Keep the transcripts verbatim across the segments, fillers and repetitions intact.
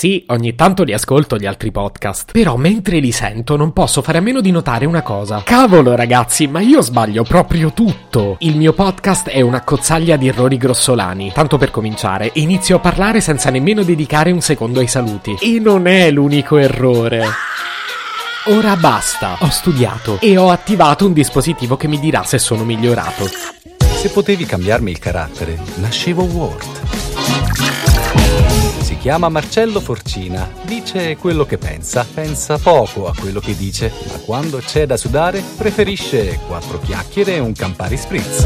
Sì, ogni tanto li ascolto gli altri podcast, però mentre li sento non posso fare a meno di notare una cosa. Cavolo ragazzi, ma io sbaglio proprio tutto! Il mio podcast è una cozzaglia di errori grossolani. Tanto per cominciare, inizio a parlare senza nemmeno dedicare un secondo ai saluti. E non è l'unico errore. Ora basta, ho studiato e ho attivato un dispositivo che mi dirà se sono migliorato. Se potevi cambiarmi il carattere, nascevo Word. Si chiama Marcello Forcina, dice quello che pensa, pensa poco a quello che dice, ma quando c'è da sudare preferisce quattro chiacchiere e un Campari Spritz.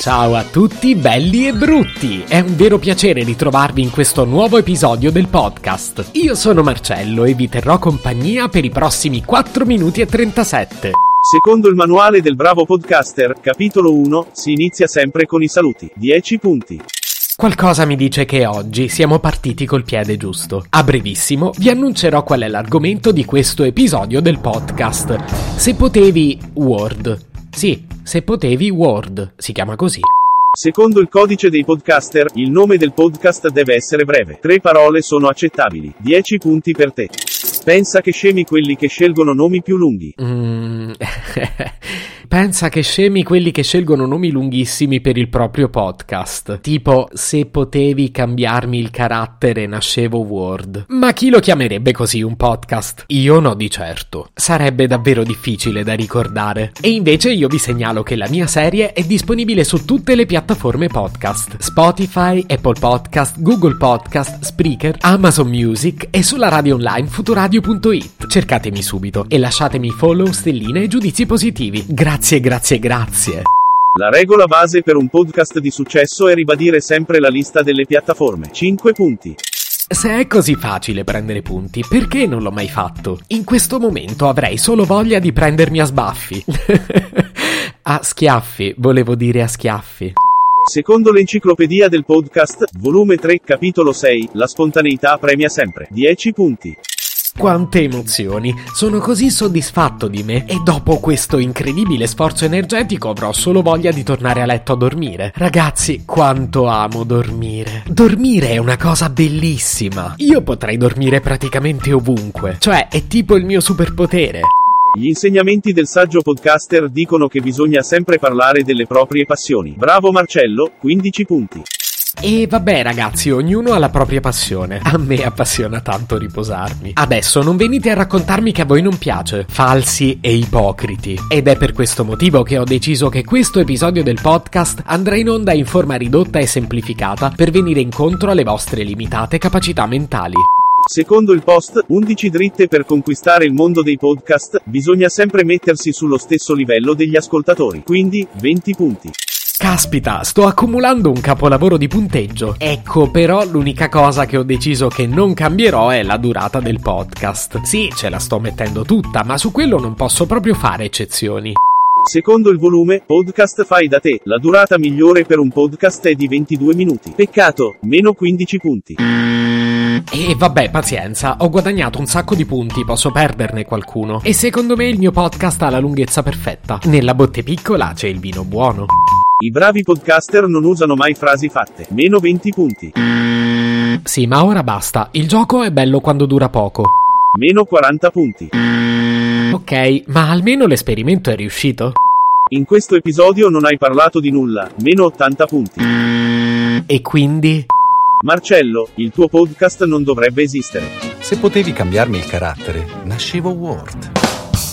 Ciao a tutti belli e brutti, è un vero piacere ritrovarvi in questo nuovo episodio del podcast. Io sono Marcello e vi terrò compagnia per i prossimi quattro minuti e trentasette. Secondo il manuale del bravo podcaster, capitolo uno, si inizia sempre con i saluti, dieci punti. Qualcosa mi dice che oggi siamo partiti col piede giusto. A brevissimo vi annuncerò qual è l'argomento di questo episodio del podcast. Se potevi Word. Sì, se potevi Word, si chiama così. Secondo il codice dei podcaster, il nome del podcast deve essere breve. Tre parole sono accettabili, dieci punti per te. Pensa che scemi quelli che scelgono nomi più lunghi. Mm. Pensa che scemi quelli che scelgono nomi lunghissimi per il proprio podcast. Tipo, se potevi cambiarmi il carattere nascevo word. Ma chi lo chiamerebbe così un podcast? Io no di certo. Sarebbe davvero difficile da ricordare. E invece io vi segnalo che la mia serie è disponibile su tutte le piattaforme podcast. Spotify, Apple Podcast, Google Podcast, Spreaker, Amazon Music e sulla radio online futuradio punto it. Cercatemi subito e lasciatemi follow, stelline e giudizi positivi. Grazie. Grazie, grazie, grazie. La regola base per un podcast di successo è ribadire sempre la lista delle piattaforme. cinque punti. Se è così facile prendere punti, perché non l'ho mai fatto? In questo momento avrei solo voglia di prendermi a sbaffi. A schiaffi, volevo dire a schiaffi. Secondo l'enciclopedia del podcast, volume tre, capitolo sei, la spontaneità premia sempre. dieci punti. Quante emozioni, sono così soddisfatto di me e dopo questo incredibile sforzo energetico avrò solo voglia di tornare a letto a dormire. Ragazzi, quanto amo dormire. Dormire è una cosa bellissima. Io potrei dormire praticamente ovunque, cioè è tipo il mio superpotere. Gli insegnamenti del saggio podcaster dicono che bisogna sempre parlare delle proprie passioni. Bravo Marcello, quindici punti. E vabbè ragazzi, ognuno ha la propria passione. A me appassiona tanto riposarmi. Adesso non venite a raccontarmi che a voi non piace. Falsi e ipocriti. Ed è per questo motivo che ho deciso che questo episodio del podcast andrà in onda in forma ridotta e semplificata per venire incontro alle vostre limitate capacità mentali. Secondo il post, undici dritte per conquistare il mondo dei podcast, bisogna sempre mettersi sullo stesso livello degli ascoltatori. Quindi, venti punti. Caspita, sto accumulando un capolavoro di punteggio. Ecco però l'unica cosa che ho deciso che non cambierò è la durata del podcast. Sì, ce la sto mettendo tutta, ma su quello non posso proprio fare eccezioni. Secondo il volume, podcast fai da te, la durata migliore per un podcast è di ventidue minuti. Peccato, meno quindici punti. E vabbè, pazienza, ho guadagnato un sacco di punti, posso perderne qualcuno. E secondo me il mio podcast ha la lunghezza perfetta. Nella botte piccola c'è il vino buono. I bravi podcaster non usano mai frasi fatte. Meno venti punti. Sì, ma ora basta. Il gioco è bello quando dura poco. Meno quaranta punti. Ok, ma almeno l'esperimento è riuscito? In questo episodio non hai parlato di nulla. Meno ottanta punti. E quindi? Marcello, il tuo podcast non dovrebbe esistere. Se potevi cambiarmi il carattere, nascevo Word.